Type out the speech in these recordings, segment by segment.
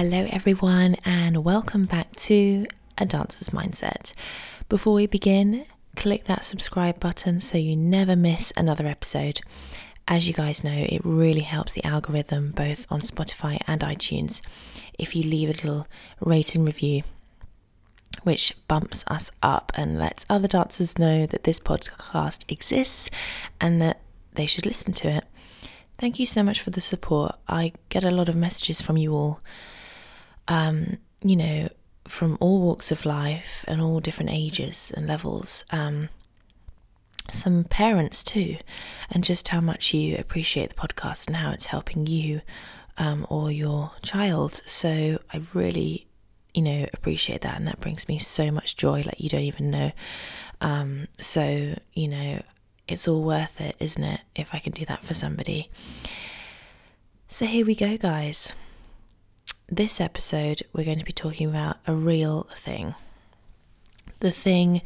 Hello everyone and welcome back to A Dancer's Mindset. Before we begin, click that subscribe button so you never miss another episode. As you guys know, it really helps the algorithm both on Spotify and iTunes if you leave a little rate and review, which bumps us up and lets other dancers know that this podcast exists and that they should listen to it. Thank you so much for the support. I get a lot of messages from you all, from all walks of life and all different ages and levels. Some parents too, and just how much you appreciate the podcast and how it's helping you or your child. So I really, appreciate that, and that brings me so much joy, like you don't even know. It's all worth it, isn't it, if I can do that for somebody. So here we go, guys. This episode, we're going to be talking about a real thing. The thing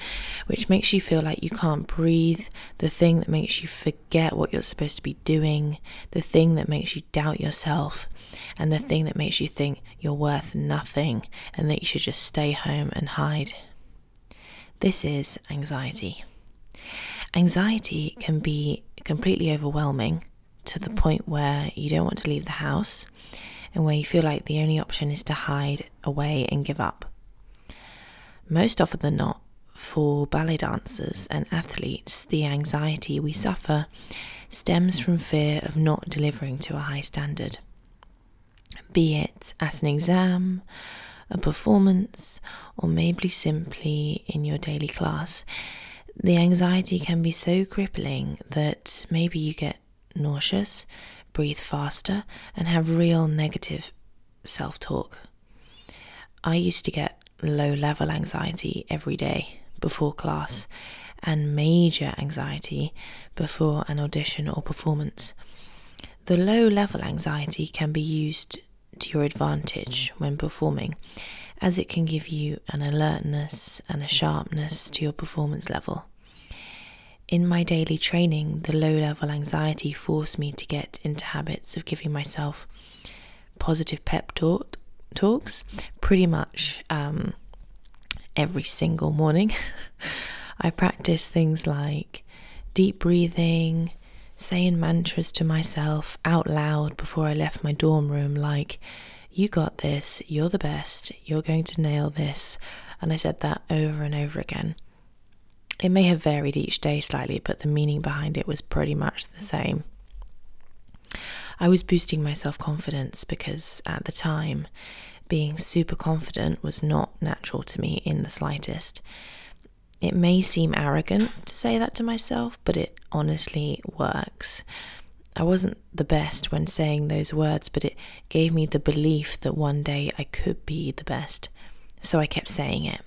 which makes you feel like you can't breathe. The thing that makes you forget what you're supposed to be doing. The thing that makes you doubt yourself. And the thing that makes you think you're worth nothing and that you should just stay home and hide. This is anxiety. Anxiety can be completely overwhelming to the point where you don't want to leave the house and where you feel like the only option is to hide away and give up. Most often than not, for ballet dancers and athletes, the anxiety we suffer stems from fear of not delivering to a high standard, be it at an exam, a performance, or maybe simply in your daily class. The anxiety can be so crippling that maybe you get nauseous, breathe faster, and have real negative self-talk. I used to get low-level anxiety every day before class and major anxiety before an audition or performance. The low-level anxiety can be used to your advantage when performing, as it can give you an alertness and a sharpness to your performance level. In my daily training, the low-level anxiety forced me to get into habits of giving myself positive pep talks pretty much every single morning. I practiced things like deep breathing, saying mantras to myself out loud before I left my dorm room, like, "You got this, you're the best, you're going to nail this." And I said that over and over again. It may have varied each day slightly, but the meaning behind it was pretty much the same. I was boosting my self-confidence because at the time, being super confident was not natural to me in the slightest. It may seem arrogant to say that to myself, but it honestly works. I wasn't the best when saying those words, but it gave me the belief that one day I could be the best. So I kept saying it.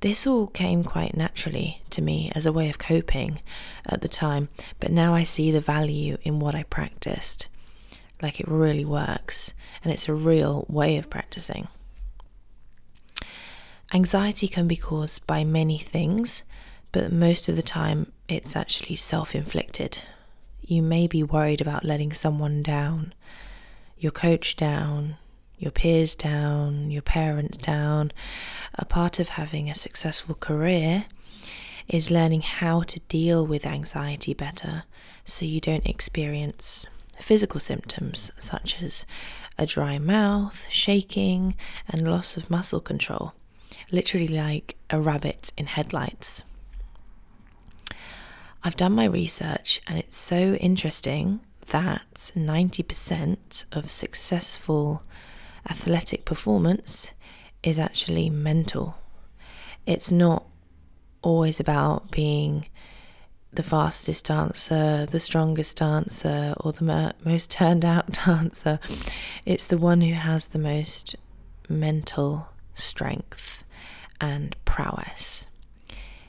This all came quite naturally to me as a way of coping at the time, but now I see the value in what I practiced. Like, it really works, and it's a real way of practicing. Anxiety can be caused by many things, but most of the time it's actually self-inflicted. You may be worried about letting someone down, your coach down, your peers down, your parents down. A part of having a successful career is learning how to deal with anxiety better so you don't experience physical symptoms such as a dry mouth, shaking, and loss of muscle control, literally like a rabbit in headlights. I've done my research, and it's so interesting that 90% of successful athletic performance is actually mental. It's not always about being the fastest dancer, the strongest dancer, or the most turned out dancer. It's the one who has the most mental strength and prowess.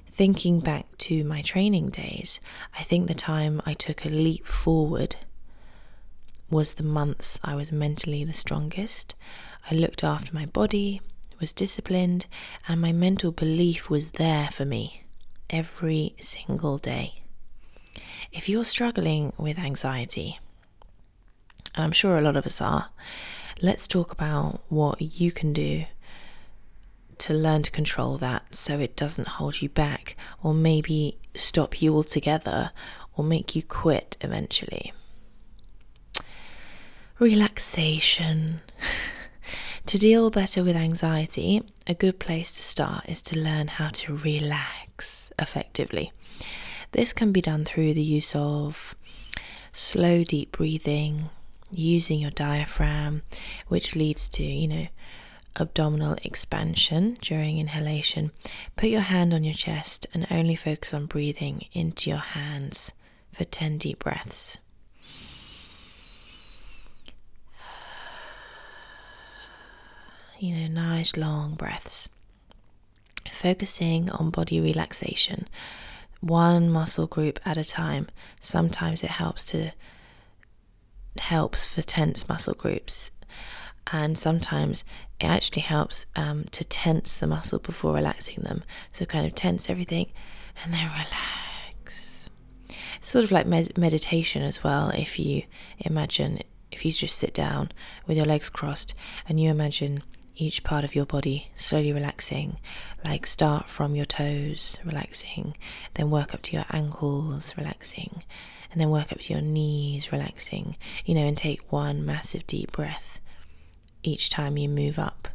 Thinking back to my training days, I think the time I took a leap forward was the months I was mentally the strongest. I looked after my body, was disciplined, and my mental belief was there for me every single day. If you're struggling with anxiety, and I'm sure a lot of us are, let's talk about what you can do to learn to control that so it doesn't hold you back, or maybe stop you altogether, or make you quit eventually. Relaxation. To deal better with anxiety, a good place to start is to learn how to relax effectively. This can be done through the use of slow, deep breathing, using your diaphragm, which leads to, abdominal expansion during inhalation. Put your hand on your chest and only focus on breathing into your hands for 10 deep breaths. Nice long breaths. Focusing on body relaxation, one muscle group at a time. Sometimes it helps for tense muscle groups, and sometimes it actually helps to tense the muscle before relaxing them. So kind of tense everything and then relax. It's sort of like meditation as well. If you imagine, if you just sit down with your legs crossed and you imagine each part of your body slowly relaxing, like start from your toes, relaxing, then work up to your ankles, relaxing, and then work up to your knees, relaxing, and take one massive deep breath each time you move up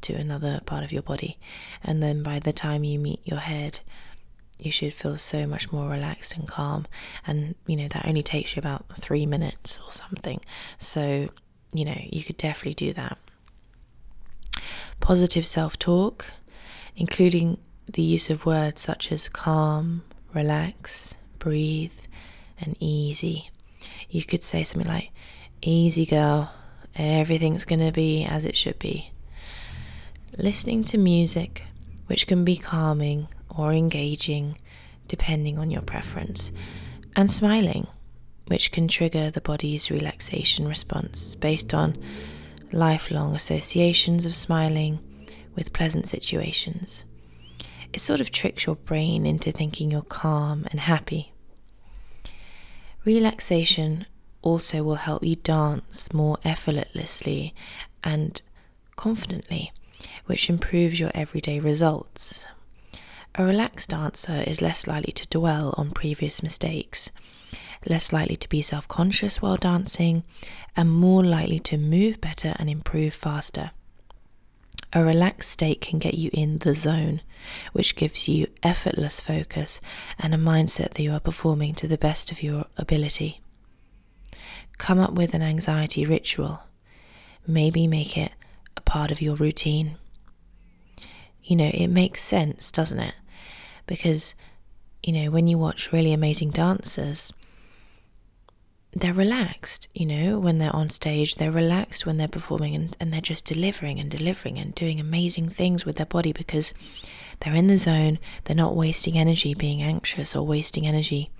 to another part of your body. And then by the time you meet your head, you should feel so much more relaxed and calm. And, that only takes you about 3 minutes or something. So, you could definitely do that. Positive self-talk, including the use of words such as calm, relax, breathe, and easy. You could say something like, easy girl, everything's going to be as it should be. Listening to music, which can be calming or engaging, depending on your preference. And smiling, which can trigger the body's relaxation response based on lifelong associations of smiling with pleasant situations. It sort of tricks your brain into thinking you're calm and happy. Relaxation also will help you dance more effortlessly and confidently, which improves your everyday results. A relaxed dancer is less likely to dwell on previous mistakes, less likely to be self-conscious while dancing, and more likely to move better and improve faster. A relaxed state can get you in the zone, which gives you effortless focus and a mindset that you are performing to the best of your ability. Come up with an anxiety ritual. Maybe make it a part of your routine. It makes sense, doesn't it? Because, when you watch really amazing dancers, they're relaxed, when they're on stage, they're relaxed when they're performing, and they're just delivering and doing amazing things with their body because they're in the zone. They're not wasting energy being anxious or wasting energy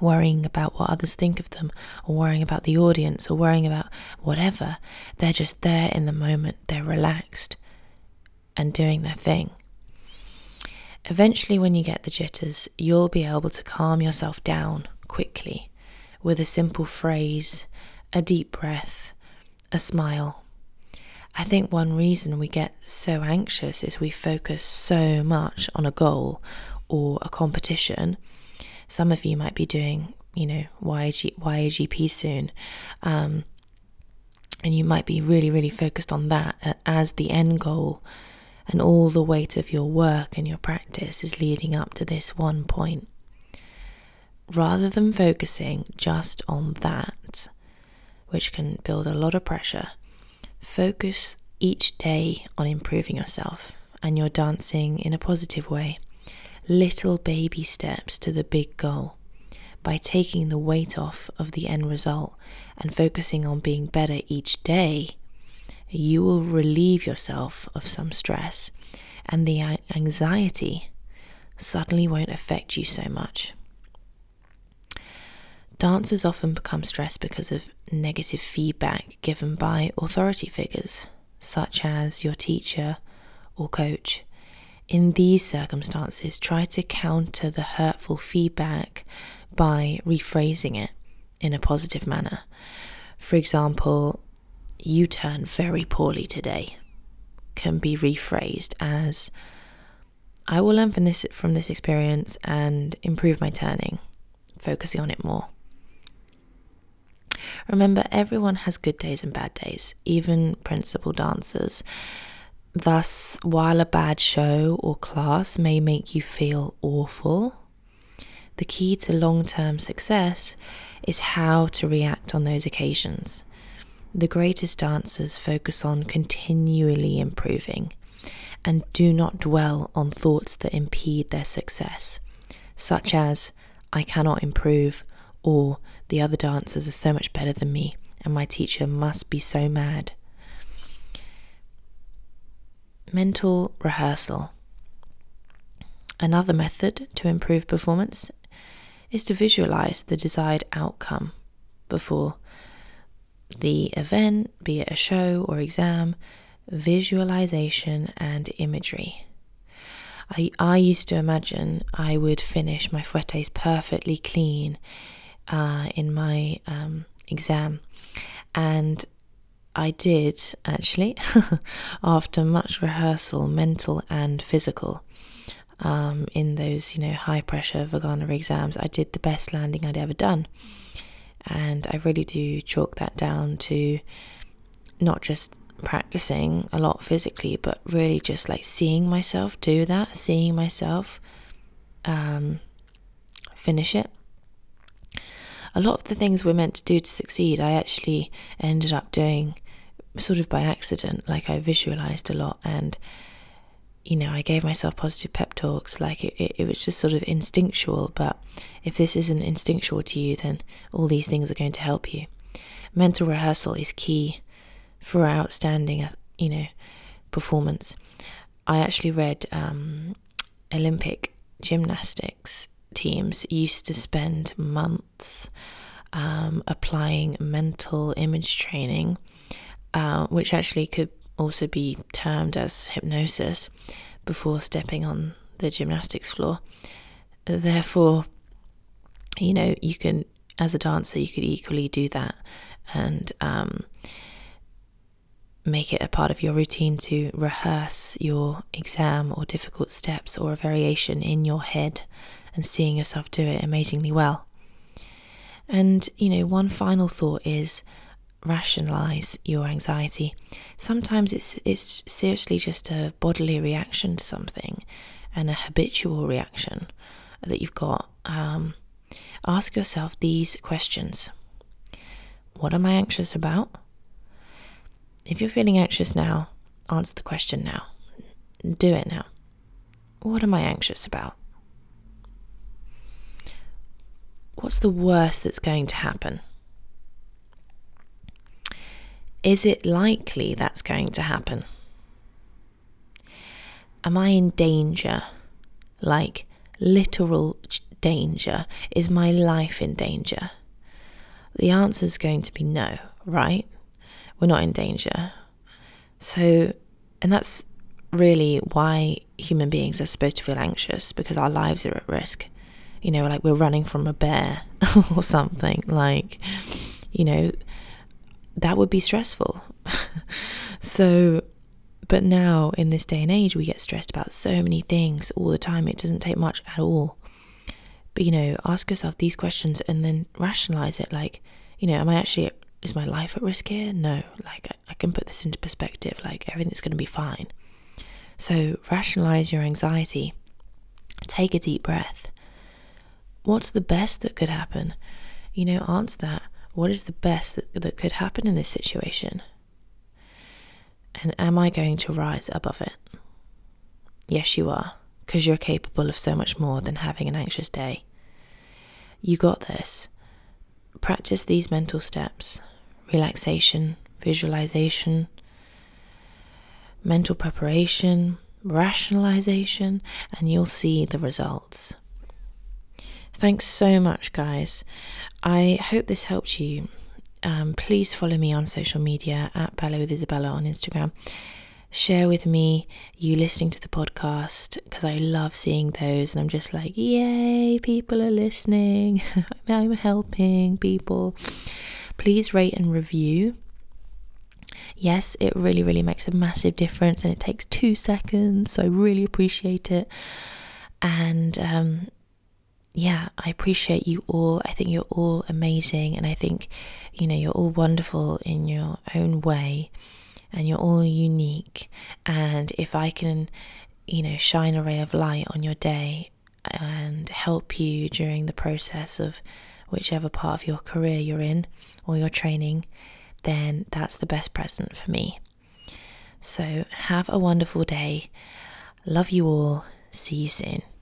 worrying about what others think of them, or worrying about the audience, or worrying about whatever. They're just there in the moment. They're relaxed and doing their thing. Eventually, when you get the jitters, you'll be able to calm yourself down quickly with a simple phrase, a deep breath, a smile. I think one reason we get so anxious is we focus so much on a goal or a competition. Some of you might be doing, YAGP soon, and you might be really, really focused on that as the end goal, and all the weight of your work and your practice is leading up to this one point. Rather than focusing just on that, which can build a lot of pressure, focus each day on improving yourself and your dancing in a positive way. Little baby steps to the big goal by taking the weight off of the end result and focusing on being better each day. You will relieve yourself of some stress, and the anxiety suddenly won't affect you so much. Dancers often become stressed because of negative feedback given by authority figures, such as your teacher or coach. In these circumstances, try to counter the hurtful feedback by rephrasing it in a positive manner. For example, "you turn very poorly today" can be rephrased as, "I will learn from this experience and improve my turning, focusing on it more." Remember, everyone has good days and bad days, even principal dancers. Thus, while a bad show or class may make you feel awful, the key to long-term success is how to react on those occasions. The greatest dancers focus on continually improving and do not dwell on thoughts that impede their success, such as, "I cannot improve," or "the other dancers are so much better than me and my teacher must be so mad." Mental rehearsal. Another method to improve performance is to visualize the desired outcome before the event, be it a show or exam. Visualization and imagery. I used to imagine I would finish my fouettes perfectly clean in my exam, and I did actually after much rehearsal, mental and physical, in those high pressure Vaganova exams. I did the best landing I'd ever done, and I really do chalk that down to not just practicing a lot physically, but really just like seeing myself do that, seeing myself finish it. A lot of the things we're meant to do to succeed, I actually ended up doing sort of by accident. Like, I visualized a lot, and I gave myself positive pep talks. Like, it was just sort of instinctual. But if this isn't instinctual to you, then all these things are going to help you. Mental rehearsal is key for outstanding, performance. I actually read Olympic gymnastics teams used to spend months applying mental image training, which actually could also be termed as hypnosis, before stepping on the gymnastics floor. Therefore, you can, as a dancer, you could equally do that and make it a part of your routine to rehearse your exam or difficult steps or a variation in your head, and seeing yourself do it amazingly well. And one final thought is, rationalize your anxiety. Sometimes it's seriously just a bodily reaction to something, and a habitual reaction that you've got. Ask yourself these questions. What am I anxious about? If you're feeling anxious now, answer the question now. Do it now. What am I anxious about? What's the worst that's going to happen? Is it likely that's going to happen? Am I in danger? Like, literal danger? Is my life in danger? The answer is going to be no, right? We're not in danger. So, and that's really why human beings are supposed to feel anxious, because our lives are at risk. Like, we're running from a bear or something. Like, that would be stressful. So, but now in this day and age, we get stressed about so many things all the time. It doesn't take much at all. But, ask yourself these questions and then rationalize it. Like, am I actually... is my life at risk here? No. Like, I can put this into perspective. Like, everything's going to be fine. So rationalize your anxiety. Take a deep breath. What's the best that could happen? Answer that. What is the best that could happen in this situation? And am I going to rise above it? Yes, you are, because you're capable of so much more than having an anxious day. You got this. Practice these mental steps: relaxation, visualization, mental preparation, rationalization, and you'll see the results. Thanks so much, guys. I hope this helped you. Please follow me on social media at Ballet with Isabella on Instagram. Share with me you listening to the podcast, because I love seeing those, and I'm just like, yay, people are listening. I'm helping people. Please rate and review. Yes, it really, really makes a massive difference, and it takes 2 seconds, so I really appreciate it. And yeah, I appreciate you all. I think you're all amazing, and I think, you know, you're all wonderful in your own way, and you're all unique. And if I can, you know, shine a ray of light on your day and help you during the process of whichever part of your career you're in or your training, then that's the best present for me. So have a wonderful day. Love you all. See you soon.